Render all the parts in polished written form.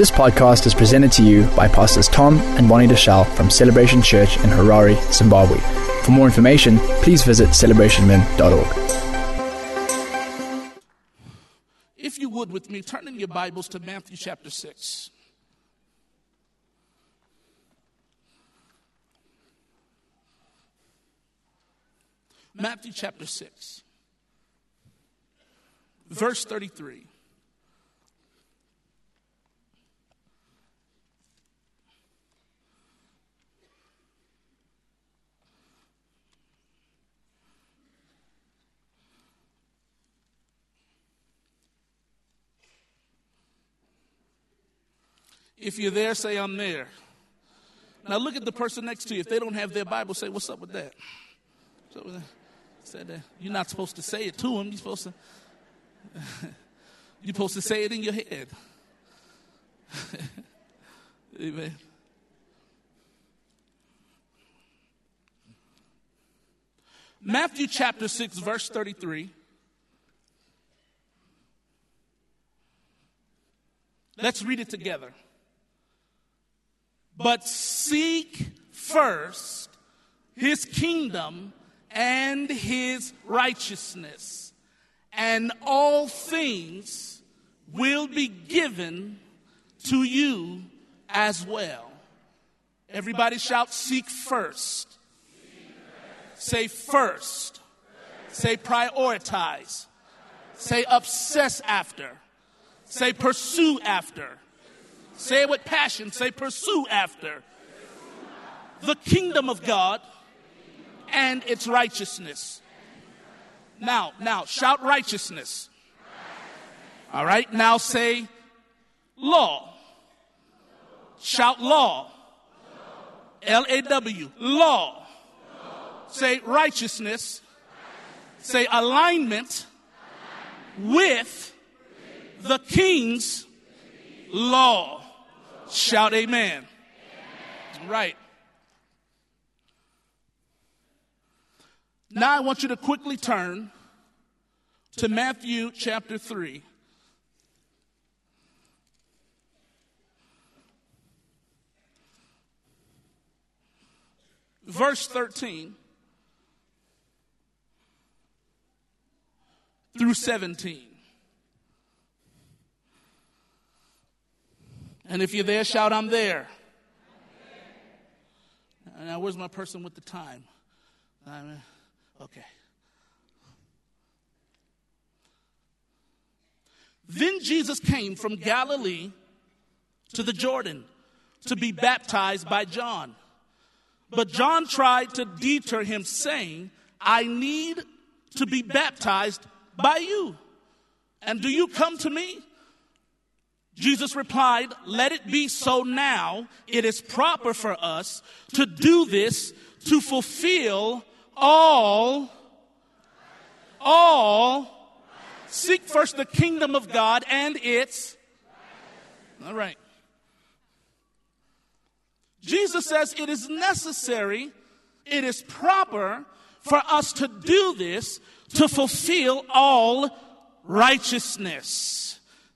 This podcast is presented to you by Pastors Tom and Bonnie DeShall from Celebration Church in Harare, Zimbabwe. For more information, please visit celebrationmen.org. If you would with me, turn in your Bibles to Matthew chapter 6. Matthew chapter 6, verse 33. If you're there, say, I'm there. Now look at the person next to you. If they don't have their Bible, say, what's up with that? What's up with that? Said that you're not supposed to say it to him. You're supposed to say it in your head. Amen. Matthew chapter 6, verse 33. Let's read it together. But seek first his kingdom and his righteousness, and all things will be given to you as well. Everybody shout, seek first. Say first. Say prioritize. Say obsess after. Say pursue after. Say it with passion. Say pursue after. The kingdom of God and its righteousness. Now, shout righteousness. All right, now say law. Shout law. L-A-W, law. Say righteousness. Say alignment with the king's law. Shout amen. Right. Now I want you to quickly turn to Matthew chapter 3. Verse 13 through 17. And if you're there, shout, I'm there. Now, where's my person with the time? Okay. Then Jesus came from Galilee to the Jordan to be baptized by John. But John tried to deter him, saying, I need to be baptized by you, and do you come to me? Jesus replied, let it be so now. It is proper for us to do this to fulfill all, seek first the kingdom of God and its. All right. Jesus says it is necessary, it is proper for us to do this to fulfill all righteousness.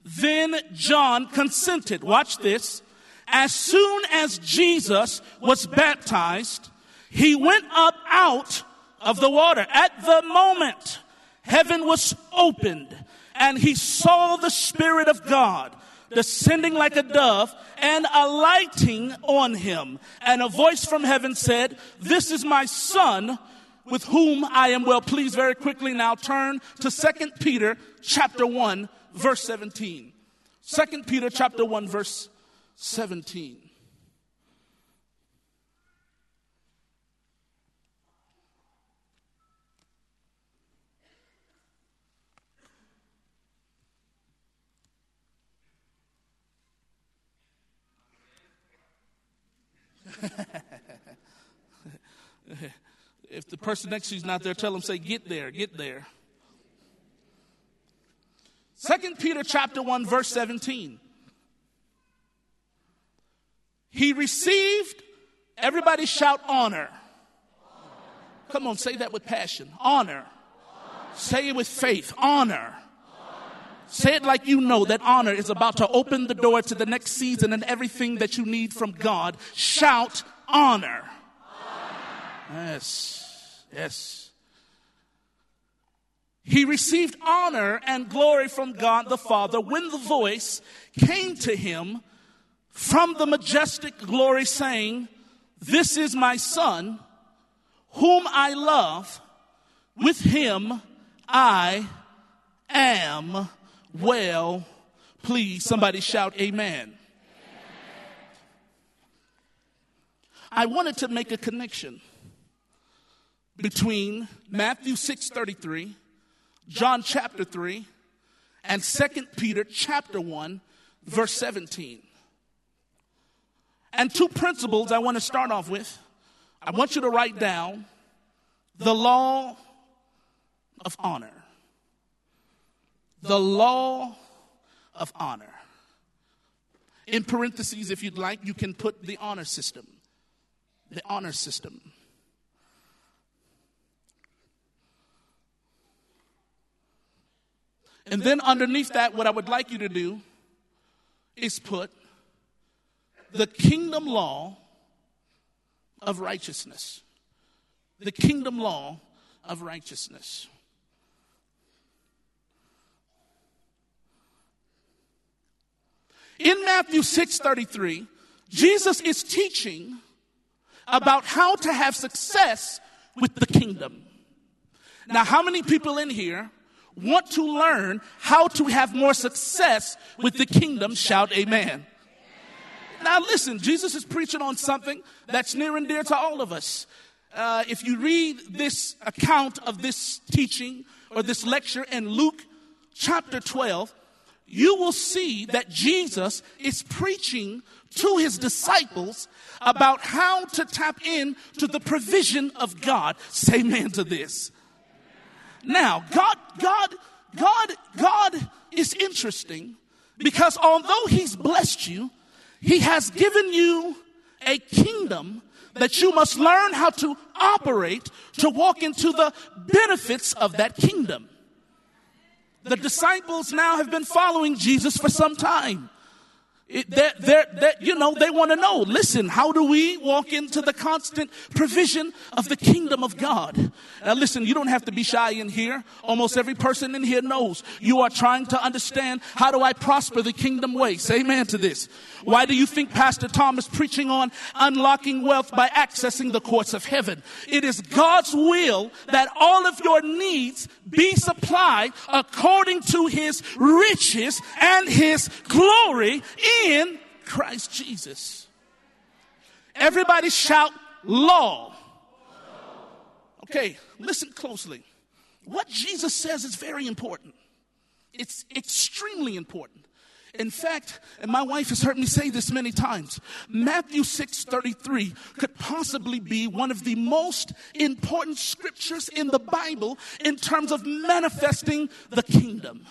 Then John consented. Watch this. As soon as Jesus was baptized, he went up out of the water. At the moment, heaven was opened, and he saw the Spirit of God descending like a dove and alighting on him. And a voice from heaven said, this is my Son, with whom I am well pleased. Very quickly now turn to 2 Peter chapter 1, verse 17. 2 Peter chapter 1, verse 17. If the person next to you is not there, tell them, say, get there. 2 Peter chapter 1, verse 17. He received, everybody shout honor. Come on, say that with passion. Honor. Say it with faith. Honor. Say it like you know that honor is about to open the door to the next season and everything that you need from God. Shout honor. Yes, yes. He received honor and glory from God the Father when the voice came to him from the majestic glory saying, "This is my son, whom I love. With him I am well pleased." Somebody shout amen. I wanted to make a connection between Matthew 6:33, John chapter 3, and 2 Peter chapter 1, verse 17. And two principles I want to start off with. I want you to write down the law of honor. The law of honor. In parentheses, if you'd like, you can put the honor system. The honor system. And then underneath that, what I would like you to do is put the kingdom law of righteousness. The kingdom law of righteousness. In Matthew 6:33, Jesus is teaching about how to have success with the kingdom. Now, how many people in here want to learn how to have more success with the kingdom? Shout amen. Now listen, Jesus is preaching on something that's near and dear to all of us. If you read this account of this teaching or this lecture in Luke chapter 12, you will see that Jesus is preaching to his disciples about how to tap in to the provision of God. Say amen to this. Now, God is interesting because although he's blessed you, he has given you a kingdom that you must learn how to operate to walk into the benefits of that kingdom. The disciples now have been following Jesus for some time. They want to know, listen, how do we walk into the constant provision of the kingdom of God? Now listen, you don't have to be shy in here. Almost every person in here knows you are trying to understand, how do I prosper the kingdom way? Say amen to this. Why do you think Pastor Tom is preaching on unlocking wealth by accessing the courts of heaven? It is God's will that all of your needs be supplied according to his riches and his glory in Christ Jesus. Everybody shout law. Okay, listen closely. What Jesus says is very important. It's extremely important. In fact, and my wife has heard me say this many times, Matthew 6:33 could possibly be one of the most important scriptures in the Bible in terms of manifesting the kingdom.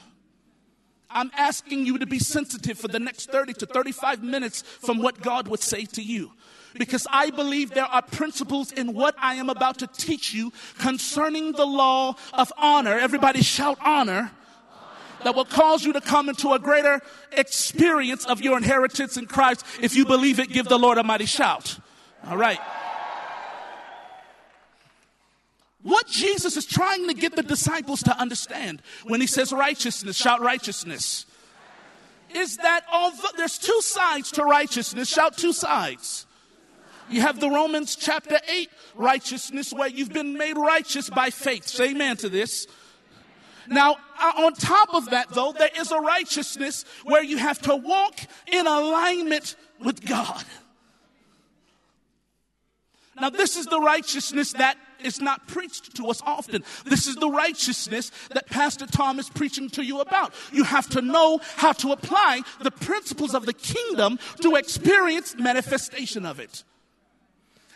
I'm asking you to be sensitive for the next 30 to 35 minutes from what God would say to you, because I believe there are principles in what I am about to teach you concerning the law of honor. Everybody shout honor. That will cause you to come into a greater experience of your inheritance in Christ. If you believe it, give the Lord a mighty shout. All right. What Jesus is trying to get the disciples to understand when he says righteousness, shout righteousness, is that although there's two sides to righteousness, shout two sides. You have the Romans chapter 8 righteousness where you've been made righteous by faith. Say amen to this. Now, on top of that, though, there is a righteousness where you have to walk in alignment with God. Now, this is the righteousness that is not preached to us often. This is the righteousness that Pastor Tom is preaching to you about. You have to know how to apply the principles of the kingdom to experience manifestation of it.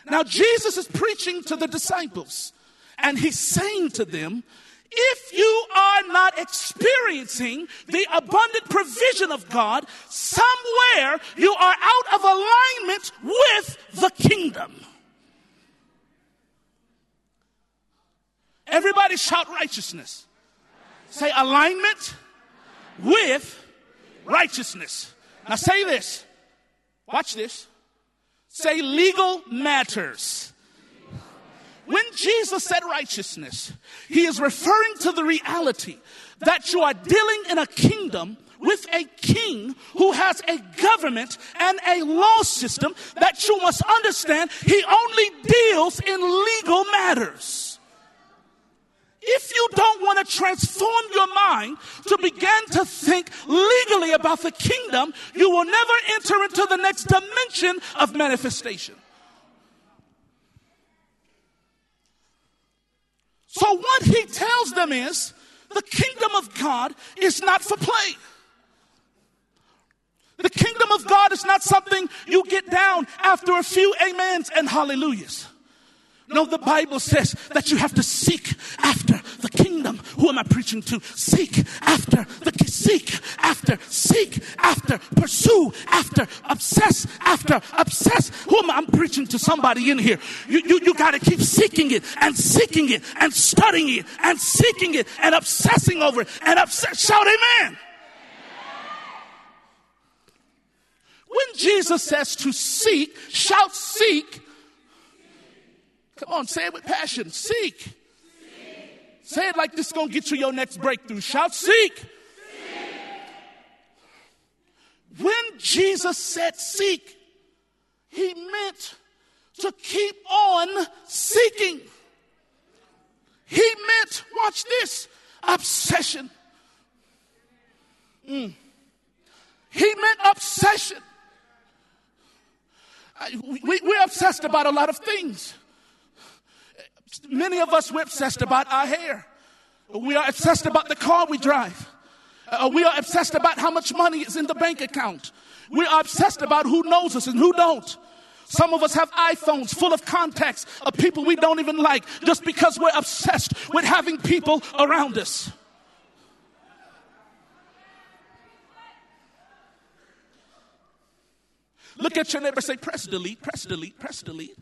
Now, Jesus is preaching to the disciples, and he's saying to them, if you are not experiencing the abundant provision of God, somewhere you are out of alignment with the kingdom. Everybody shout righteousness. Say alignment with righteousness. Now say this. Watch this. Say legal matters. When Jesus said righteousness, he is referring to the reality that you are dealing in a kingdom with a king who has a government and a law system that you must understand he only deals in legal matters. If you don't want to transform your mind to begin to think legally about the kingdom, you will never enter into the next dimension of manifestation. So what he tells them is, the kingdom of God is not for play. The kingdom of God is not something you get down after a few amens and hallelujahs. No, the Bible says that you have to seek after the kingdom. Who am I preaching to? Seek after, pursue after, obsess. Who am I? I'm preaching to somebody in here. You got to keep seeking it and studying it and seeking it and obsessing over it and obsess. Shout amen. When Jesus says to seek, shout seek. Come on, say it with passion. Seek. Say it like this is going to get you your next breakthrough. Shout seek. When Jesus said seek, he meant to keep on seeking. He meant, watch this, obsession. He meant obsession. We're obsessed about a lot of things. Many of us, we're obsessed about our hair. We are obsessed about the car we drive. We are obsessed about how much money is in the bank account. We are obsessed about who knows us and who don't. Some of us have iPhones full of contacts of people we don't even like just because we're obsessed with having people around us. Look at your neighbor and say, press delete, press delete, press delete.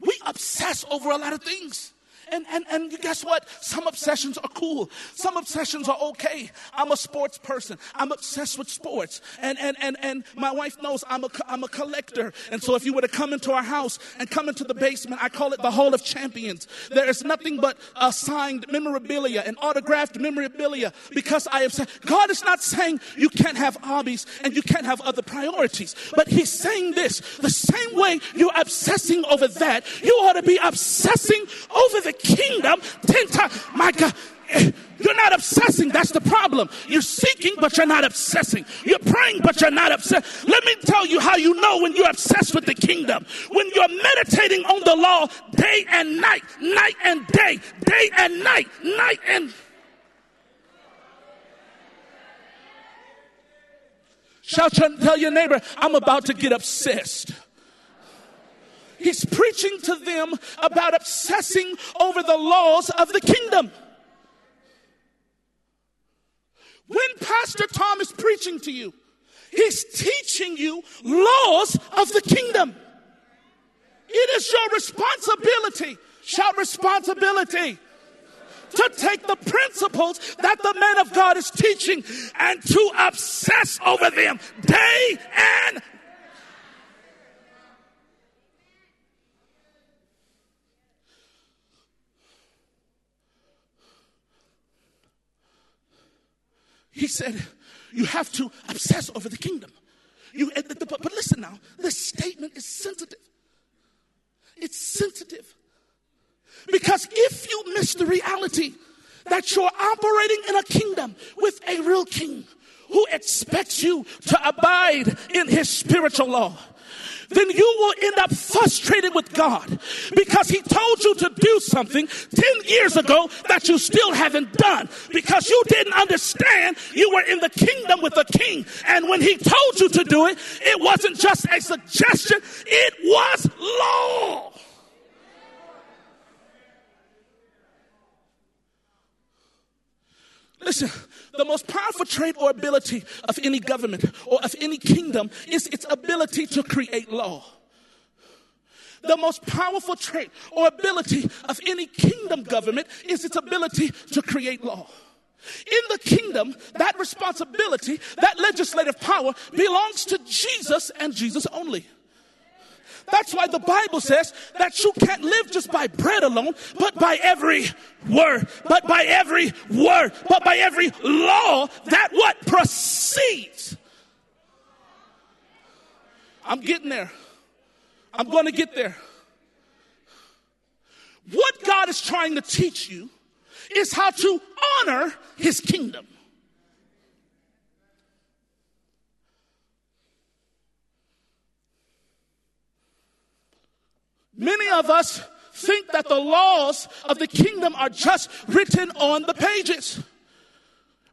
We obsess over a lot of things. And guess what? Some obsessions are cool. Some obsessions are okay. I'm a sports person. I'm obsessed with sports. And my wife knows I'm a collector. And so if you were to come into our house and come into the basement, I call it the Hall of Champions. There is nothing but signed memorabilia and autographed memorabilia because I obsess. God is not saying you can't have hobbies and you can't have other priorities. But he's saying this. The same way you're obsessing over that, you ought to be obsessing over the kingdom 10 times. My God, you're not obsessing. That's the problem. You're seeking, but you're not obsessing. You're praying, but you're not obsessed. Let me tell you how you know when you're obsessed with the kingdom. When you're meditating on the law day and night, night and day, day and night, night and... Shout, tell your neighbor, I'm about to get obsessed. He's preaching to them about obsessing over the laws of the kingdom. When Pastor Tom is preaching to you, he's teaching you laws of the kingdom. It is your responsibility, shout responsibility, to take the principles that the man of God is teaching and to obsess over them day and night. He said, you have to obsess over the kingdom. But listen now, this statement is sensitive. It's sensitive. Because if you miss the reality that you're operating in a kingdom with a real king who expects you to abide in his spiritual law, then you will end up frustrated with God because he told you to do something 10 years ago that you still haven't done because you didn't understand you were in the kingdom with a king. And when he told you to do it, it wasn't just a suggestion. It was law. Listen, the most powerful trait or ability of any government or of any kingdom is its ability to create law. The most powerful trait or ability of any kingdom government is its ability to create law. In the kingdom, that responsibility, that legislative power belongs to Jesus and Jesus only. That's why the Bible says that you can't live just by bread alone, but by every word, but by every word, but by every law that what proceeds. I'm getting there. I'm going to get there. What God is trying to teach you is how to honor his kingdom. Many of us think that the laws of the kingdom are just written on the pages.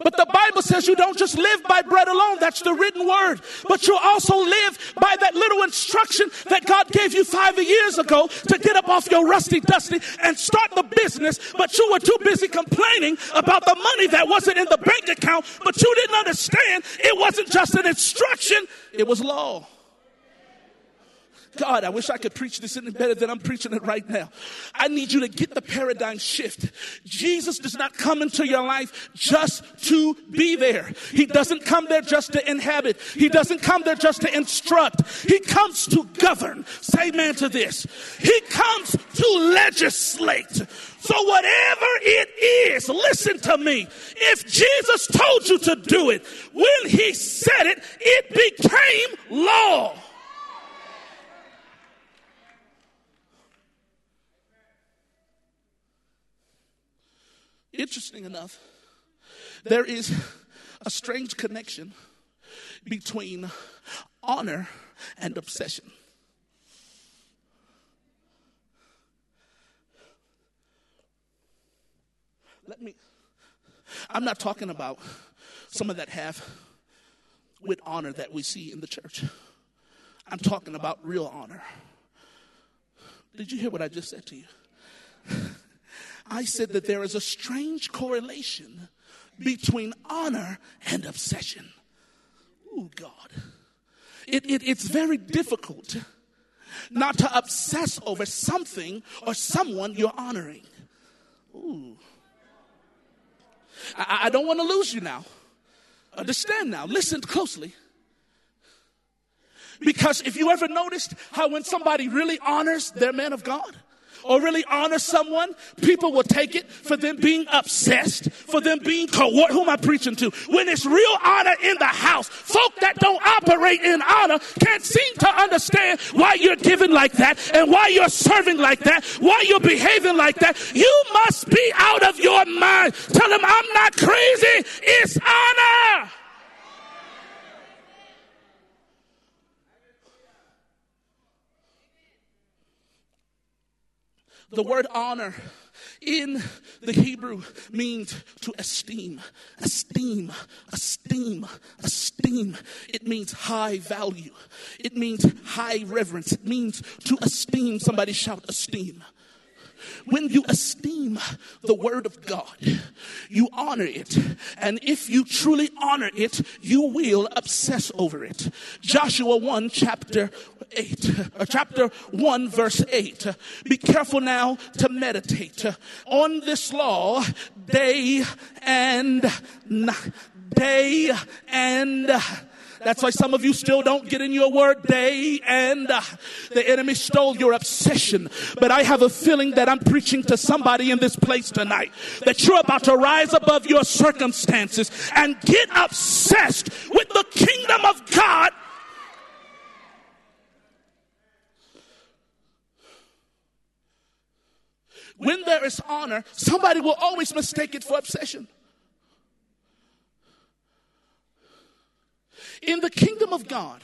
But the Bible says you don't just live by bread alone. That's the written word. But you also live by that little instruction that God gave you 5 years ago to get up off your rusty dusty and start the business. But you were too busy complaining about the money that wasn't in the bank account. But you didn't understand it wasn't just an instruction. It was law. God, I wish I could preach this any better than I'm preaching it right now. I need you to get the paradigm shift. Jesus does not come into your life just to be there. He doesn't come there just to inhabit. He doesn't come there just to instruct. He comes to govern. Say amen to this. He comes to legislate. So whatever it is, listen to me. If Jesus told you to do it, when he said it, it became law. Interesting enough, there is a strange connection between honor and obsession. I'm not talking about some of that have with honor that we see in the church. I'm talking about real honor. Did you hear what I just said to you? I said that there is a strange correlation between honor and obsession. Oh, God. It's very difficult not to obsess over something or someone you're honoring. Ooh. I don't want to lose you now. Understand now. Listen closely. Because if you ever noticed how when somebody really honors their man of God, or really honor someone, people will take it for them being obsessed, for them being coerced. Who am I preaching to? When it's real honor in the house, folk that don't operate in honor can't seem to understand why you're giving like that and why you're serving like that, why you're behaving like that. You must be out of your mind. Tell them I'm not crazy. It's honor. The word honor in the Hebrew means to esteem, esteem, esteem, esteem. It means high value. It means high reverence. It means to esteem. Somebody shout esteem. When you esteem the word of God, you honor it. And if you truly honor it, you will obsess over it. Joshua 1, chapter 8, or chapter 1, verse 8. Be careful now to meditate on this law day and That's why some of you still don't get in your word day and the enemy stole your obsession. But I have a feeling that I'm preaching to somebody in this place tonight. That you're about to rise above your circumstances and get obsessed with the kingdom of God. When there is honor, somebody will always mistake it for obsession. In the kingdom of God,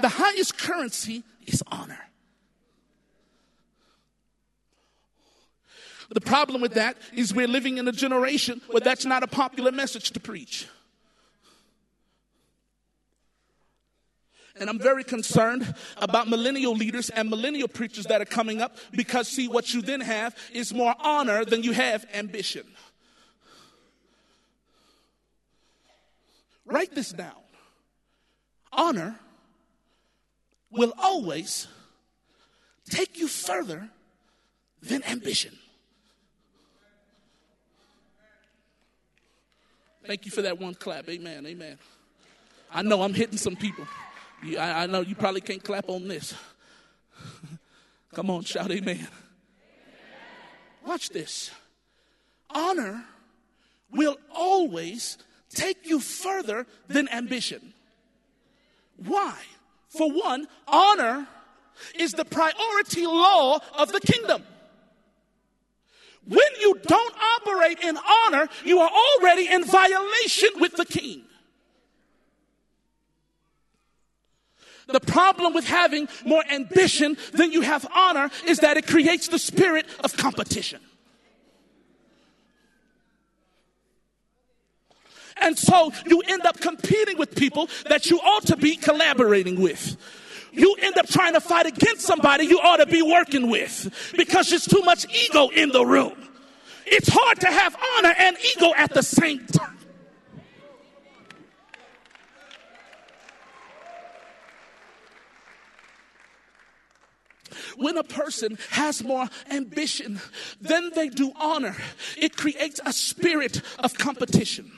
the highest currency is honor. The problem with that is we're living in a generation where that's not a popular message to preach. And I'm very concerned about millennial leaders and millennial preachers that are coming up because, see, what you then have is more honor than you have ambition. Write this down. Honor will always take you further than ambition. Thank you for that one clap. Amen, amen. I know I'm hitting some people. I know you probably can't clap on this. Come on, shout amen. Watch this. Honor will always take you further than ambition. Why? For one, honor is the priority law of the kingdom. When you don't operate in honor, you are already in violation with the king. The problem with having more ambition than you have honor is that it creates the spirit of competition. And so you end up competing with people that you ought to be collaborating with. You end up trying to fight against somebody you ought to be working with because there's too much ego in the room. It's hard to have honor and ego at the same time. When a person has more ambition than they do honor, it creates a spirit of competition.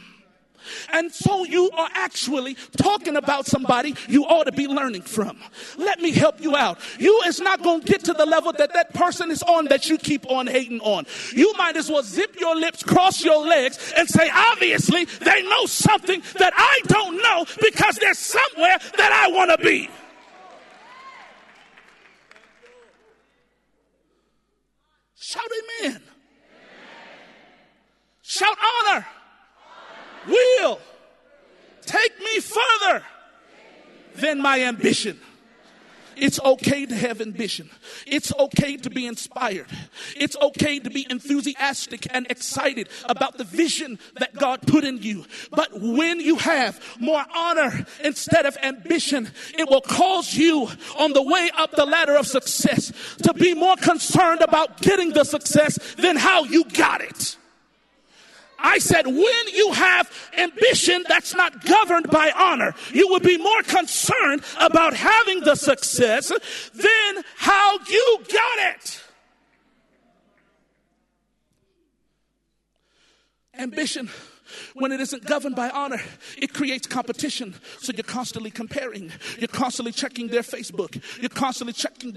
And so you are actually talking about somebody you ought to be learning from. Let me help you out. You is not going to get to the level that person is on that you keep on hating on. You might as well zip your lips, cross your legs, and say, obviously, they know something that I don't know because they're somewhere that I want to be. Shout amen. Amen. Shout honor. Will take me further than my ambition. It's okay to have ambition. It's okay to be inspired. It's okay to be enthusiastic and excited about the vision that God put in you. But when you have more honor instead of ambition, it will cause you on the way up the ladder of success to be more concerned about getting the success than how you got it. I said, when you have ambition that's not governed by honor, you will be more concerned about having the success than how you got it. Ambition, when it isn't governed by honor, it creates competition. So you're constantly comparing. You're constantly checking their Facebook. You're constantly checking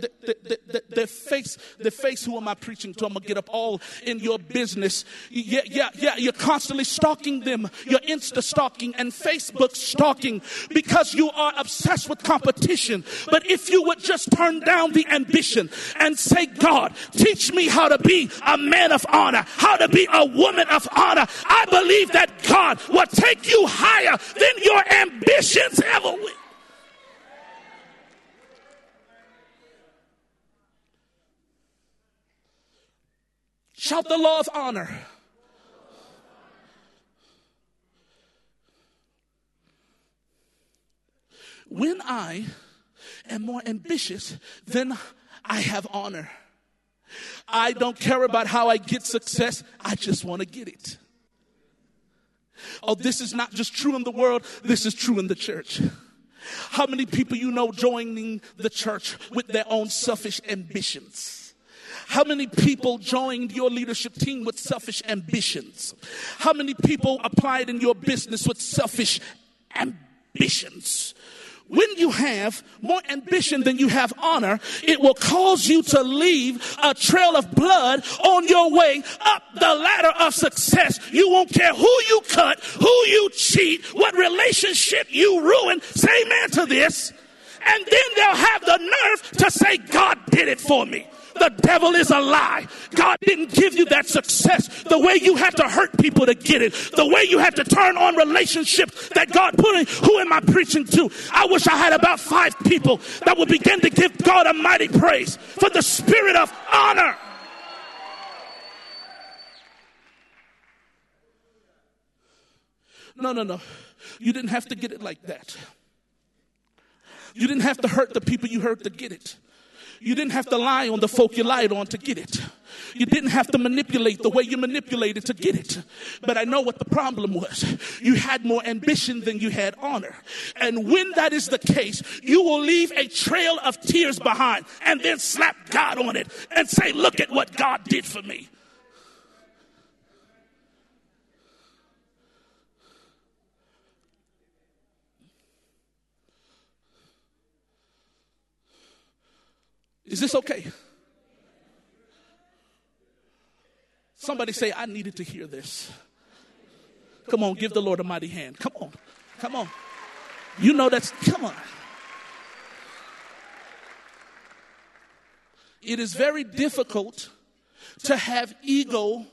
their face. Their face, who am I preaching to? I'm going to get up all in your business. Yeah. You're constantly stalking them. You're Insta stalking and Facebook stalking because you are obsessed with competition. But if you would just turn down the ambition and say, God, teach me how to be a man of honor, how to be a woman of honor. I believe that God will take you higher than your ambitions ever will. Shout the law of honor. When I am more ambitious than I have honor, I don't care about how I get success. I just want to get it. Oh, this is not just true in the world, this is true in the church. How many people you know joining the church with their own selfish ambitions? How many people joined your leadership team with selfish ambitions? How many people applied in your business with selfish ambitions? When you have more ambition than you have honor, it will cause you to leave a trail of blood on your way up the ladder of success. You won't care who you cut, who you cheat, what relationship you ruin. Say amen to this. And then they'll have the nerve to say, God did it for me. The devil is a lie. God didn't give you that success the way you had to hurt people to get it, the way you had to turn on relationships that God put in. Who am I preaching to? I wish I had about 5 people that would begin to give God a mighty praise for the spirit of honor. No. You didn't have to get it like that. You didn't have to hurt the people you hurt to get it. You didn't have to lie on the folk you lied on to get it. You didn't have to manipulate the way you manipulated to get it. But I know what the problem was. You had more ambition than you had honor. And when that is the case, you will leave a trail of tears behind and then slap God on it and say, look at what God did for me. Is this okay? Somebody say, I needed to hear this. Come on, give the Lord a mighty hand. Come on, come on. You know that's, come on. It is very difficult to have ego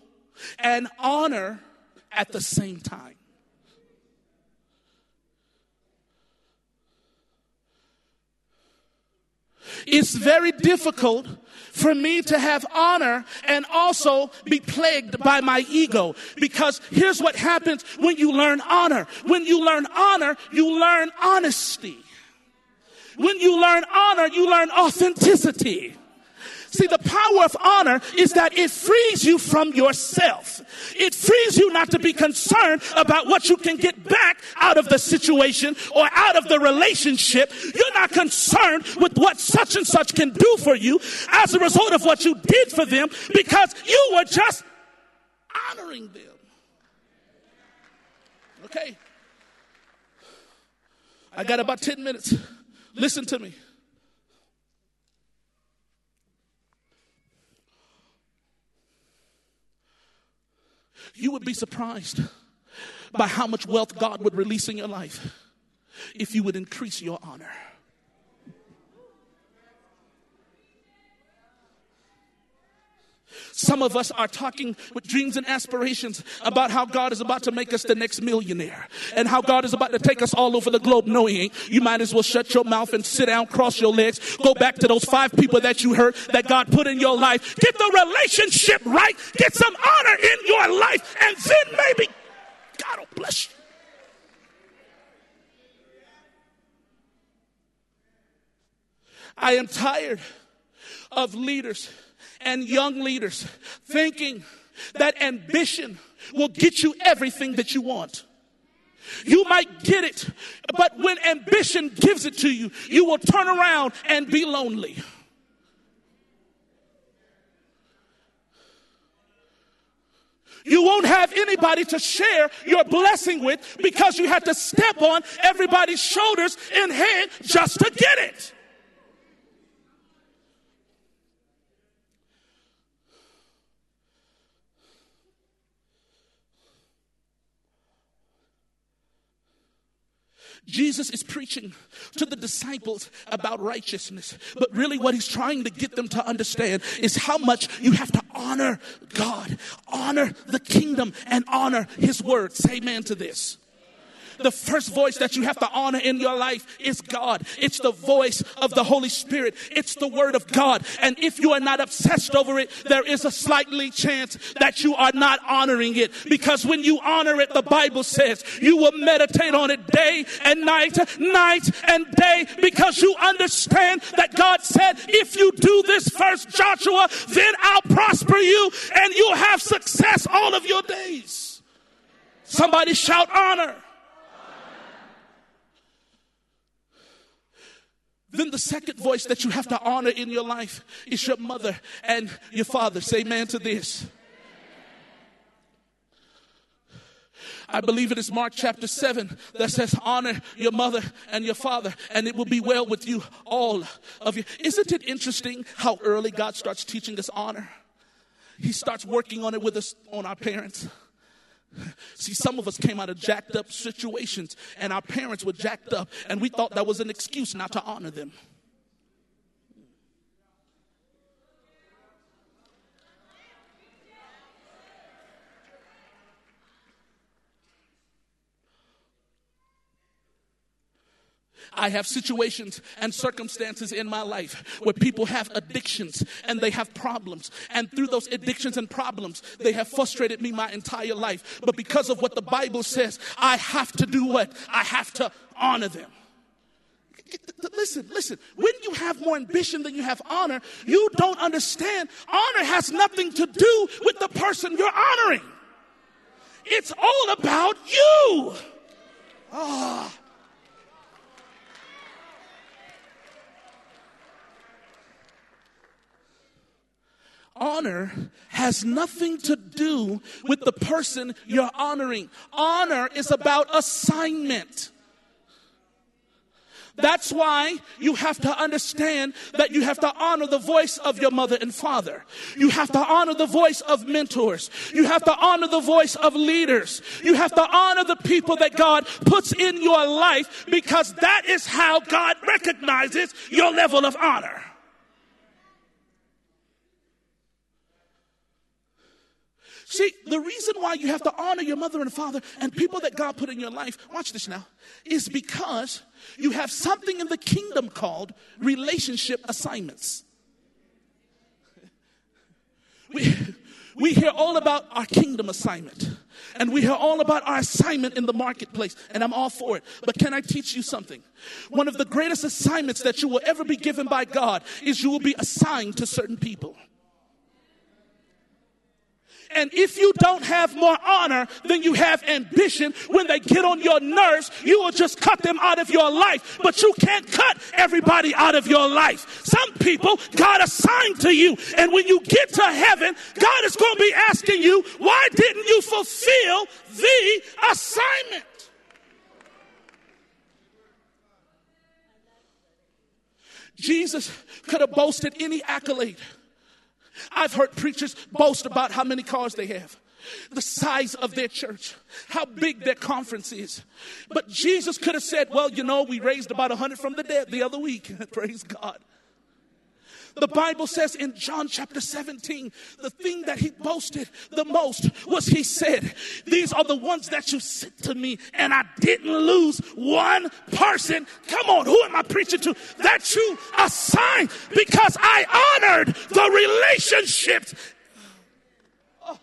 and honor at the same time. It's very difficult for me to have honor and also be plagued by my ego. Because here's what happens when you learn honor. When you learn honor, you learn honesty. When you learn honor, you learn authenticity. See, the power of honor is that it frees you from yourself. It frees you not to be concerned about what you can get back out of the situation or out of the relationship. You're not concerned with what such and such can do for you as a result of what you did for them, because you were just honoring them. Okay? I got about 10 minutes. Listen to me. You would be surprised by how much wealth God would release in your life if you would increase your honor. Some of us are talking with dreams and aspirations about how God is about to make us the next millionaire and how God is about to take us all over the globe. No, he ain't. You might as well shut your mouth and sit down, cross your legs, go back to those 5 people that you hurt that God put in your life. Get the relationship right. Get some honor in your life, and then maybe God will bless you. I am tired of leaders and young leaders thinking that ambition will get you everything that you want. You might get it, but when ambition gives it to you, you will turn around and be lonely. You won't have anybody to share your blessing with because you had to step on everybody's shoulders and head just to get it. Jesus is preaching to the disciples about righteousness, but really what he's trying to get them to understand is how much you have to honor God, honor the kingdom, and honor his word. Say amen to this. The first voice that you have to honor in your life is God. It's the voice of the Holy Spirit. It's the word of God. And if you are not obsessed over it, there is a slightly chance that you are not honoring it. Because when you honor it, the Bible says you will meditate on it day and night, night and day, because you understand that God said, if you do this first, Joshua, then I'll prosper you and you'll have success all of your days. Somebody shout honor. Then the second voice that you have to honor in your life is your mother and your father. Say amen to this. I believe it is Mark chapter 7 that says, honor your mother and your father, and it will be well with you, all of you. Isn't it interesting how early God starts teaching us honor? He starts working on it with us, on our parents. See, some of us came out of jacked up situations, and our parents were jacked up, and we thought that was an excuse not to honor them. I have situations and circumstances in my life where people have addictions and they have problems. And through those addictions and problems, they have frustrated me my entire life. But because of what the Bible says, I have to do what? I have to honor them. Listen, when you have more ambition than you have honor, you don't understand. Honor has nothing to do with the person you're honoring. It's all about you. Ah. Honor has nothing to do with the person you're honoring. Honor is about assignment. That's why you have to understand that you have to honor the voice of your mother and father. You have to honor the voice of mentors. You have to honor the voice of leaders. You have to honor the people that God puts in your life, because that is how God recognizes your level of honor. See, the reason why you have to honor your mother and father and people that God put in your life, watch this now, is because you have something in the kingdom called relationship assignments. We hear all about our kingdom assignment, and we hear all about our assignment in the marketplace, and I'm all for it. But can I teach you something? One of the greatest assignments that you will ever be given by God is you will be assigned to certain people. And if you don't have more honor than you have ambition, when they get on your nerves, you will just cut them out of your life. But you can't cut everybody out of your life. Some people God assigned to you. And when you get to heaven, God is going to be asking you, why didn't you fulfill the assignment? Jesus could have boasted any accolade. I've heard preachers boast about how many cars they have, the size of their church, how big their conference is. But Jesus could have said, well, you know, we raised about 100 from the dead the other week. Praise God. The Bible says in John chapter 17, the thing that he boasted the most was he said, these are the ones that you sent to me, and I didn't lose one person. Come on, who am I preaching to? That you assigned, because I honored the relationships. Oh.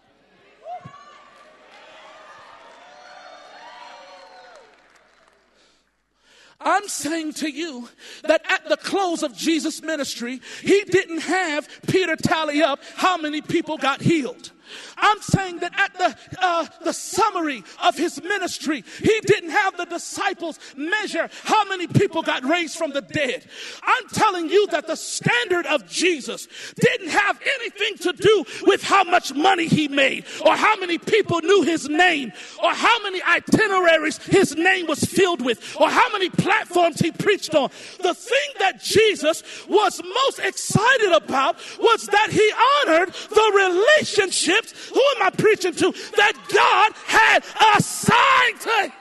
I'm saying to you that at the close of Jesus' ministry, he didn't have Peter tally up how many people got healed. I'm saying that at the summary of his ministry, he didn't have the disciples measure how many people got raised from the dead. I'm telling you that the standard of Jesus didn't have anything to do with how much money he made, or how many people knew his name, or how many itineraries his name was filled with, or how many platforms he preached on. The thing that Jesus was most excited about was that he honored the relationship. Who am I preaching to? That God had assigned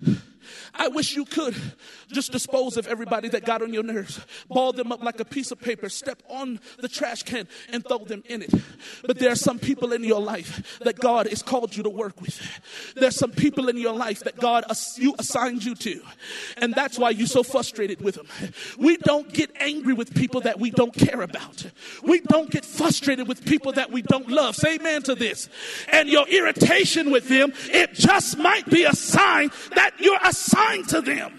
to him. I wish you could just dispose of everybody that got on your nerves, ball them up like a piece of paper, step on the trash can and throw them in it. But there are some people in your life that God has called you to work with. There's some people in your life that God assigned you to. And that's why you're so frustrated with them. We don't get angry with people that we don't care about. We don't get frustrated with people that we don't love. Say amen to this. And your irritation with them, it just might be a sign that you're assigned to them.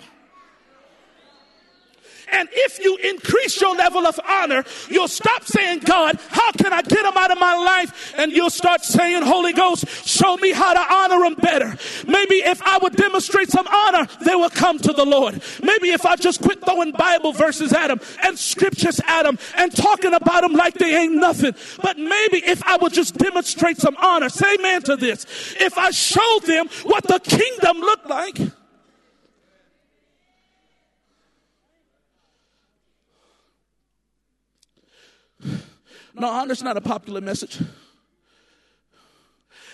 And if you increase your level of honor, you'll stop saying, God, how can I get them out of my life? And you'll start saying, Holy Ghost, show me how to honor them better. Maybe if I would demonstrate some honor, they will come to the Lord. Maybe if I just quit throwing Bible verses at them and scriptures at them and talking about them like they ain't nothing. But maybe if I would just demonstrate some honor, say amen to this. If I showed them what the kingdom looked like. No, honor's not a popular message.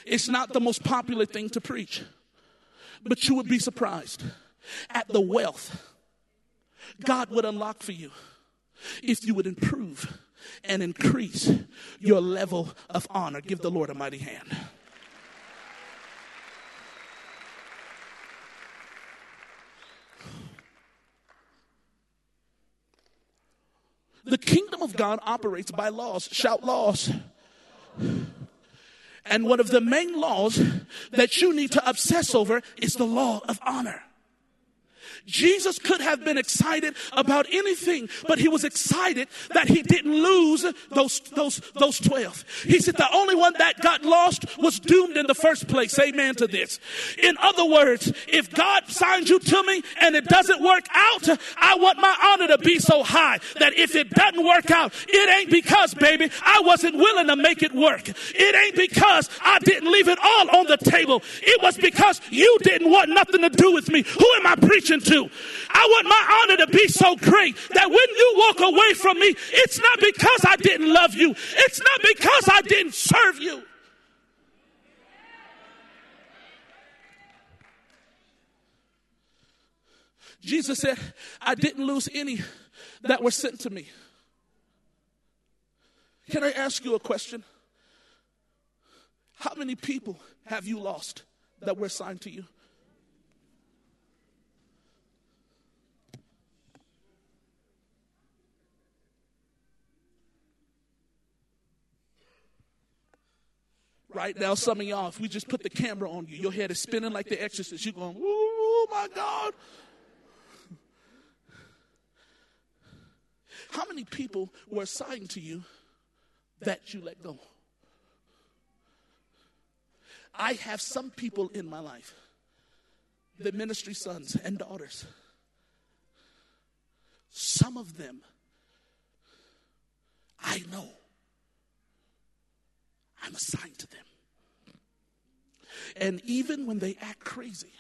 It's not the most popular thing to preach. But you would be surprised at the wealth God would unlock for you if you would improve and increase your level of honor. Give the Lord a mighty hand. The kingdom of God operates by laws. Shout laws. And one of the main laws that you need to obsess over is the law of honor. Jesus could have been excited about anything, but he was excited that he didn't lose those 12. He said the only one that got lost was doomed in the first place. Amen to this. In other words, if God signs you to me and it doesn't work out, I want my honor to be so high that if it doesn't work out, it ain't because, baby, I wasn't willing to make it work. It ain't because I didn't leave it all on the table. It was because you didn't want nothing to do with me. Who am I preaching to? I want my honor to be so great that when you walk away from me, it's not because I didn't love you. It's not because I didn't serve you. Jesus said, I didn't lose any that were sent to me. Can I ask you a question? How many people have you lost that were assigned to you? Right now, some of y'all, if we just put the camera on you, your head is spinning like The Exorcist. You're going, oh my God. How many people were assigned to you that you let go? I have some people in my life, the ministry sons and daughters. Some of them, I know. I'm assigned to them. And even when they act crazy,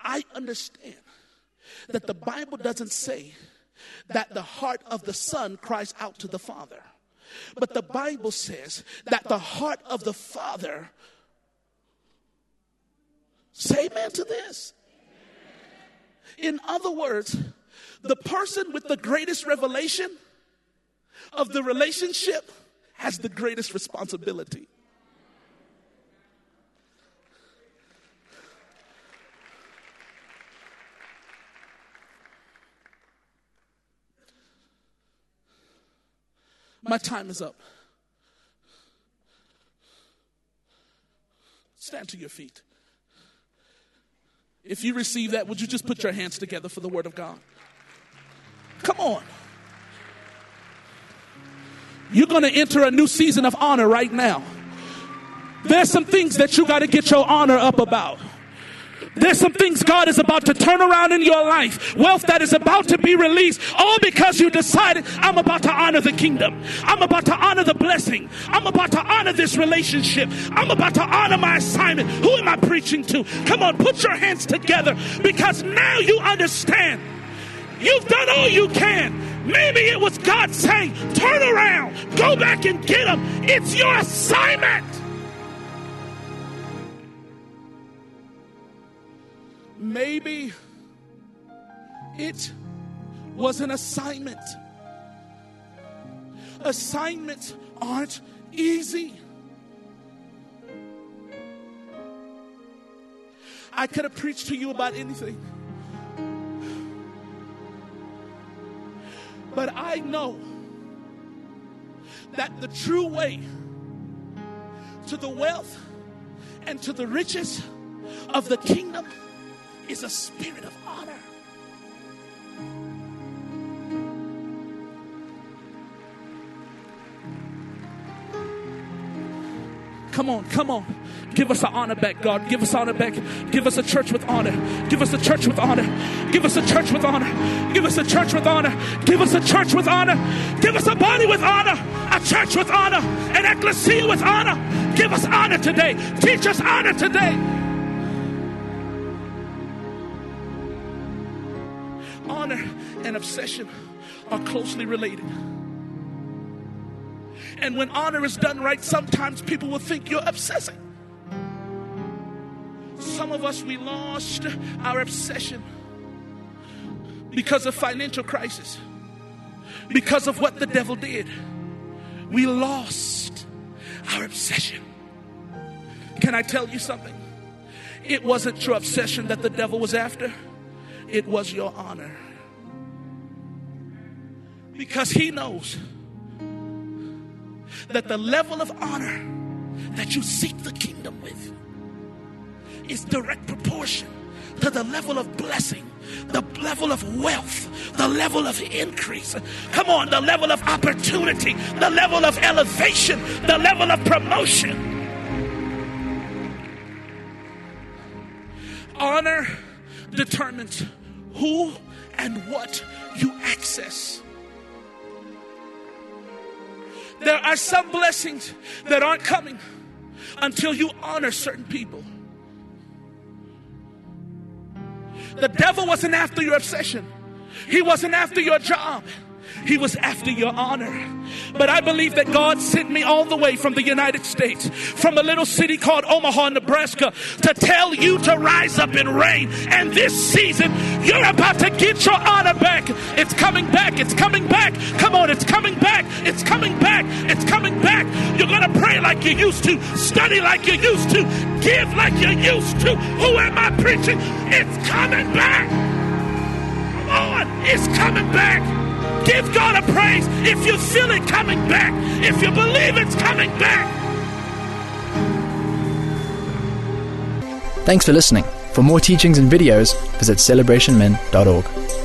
I understand that the Bible doesn't say that the heart of the son cries out to the father. But the Bible says that the heart of the father, say amen to this. In other words, the person with the greatest revelation of the relationship has the greatest responsibility. My time is up. Stand to your feet. If you receive that, would you just put your hands together for the word of God? Come on. You're going to enter a new season of honor right now. There's some things that you got to get your honor up about. There's some things God is about to turn around in your life. Wealth that is about to be released. All because you decided, I'm about to honor the kingdom. I'm about to honor the blessing. I'm about to honor this relationship. I'm about to honor my assignment. Who am I preaching to? Come on, put your hands together, because now you understand. You've done all you can. Maybe it was God saying, turn around, go back and get them. It's your assignment. Maybe it was an assignment. Assignments aren't easy. I could have preached to you about anything. But I know that the true way to the wealth and to the riches of the kingdom is a spirit of honor. Come on, come on. Give us our honor back, God. Give us honor back. Give us a church with honor. Give us a church with honor. Give us a church with honor. Give us a church with honor. Give us a church with honor. Give us a body with honor. A church with honor. An ecclesia with honor. Give us honor today. Teach us honor today. Honor and obsession are closely related. And when honor is done right, sometimes people will think you're obsessing. Some of us, we lost our obsession because of financial crisis, because of what the devil did. We lost our obsession. Can I tell you something? It wasn't your obsession that the devil was after. It was your honor. Because he knows that the level of honor that you seek the kingdom with is direct proportion to the level of blessing, the level of wealth, the level of increase. Come on, the level of opportunity, the level of elevation, the level of promotion. Honor determines who and what you access. There are some blessings that aren't coming until you honor certain people. The devil wasn't after your obsession. He wasn't after your job. He was after your honor. But I believe that God sent me all the way from the United States, from a little city called Omaha, Nebraska, to tell you to rise up and reign. And this season, you're about to get your honor back. It's coming back. It's coming back. Come on, it's coming back. It's coming back. It's coming back. You're going to pray like you used to, study like you used to, give like you used to. Who am I preaching? It's coming back. Come on, it's coming back. Give God a praise if you feel it coming back, if you believe it's coming back. Thanks for listening. For more teachings and videos, visit celebrationmen.org.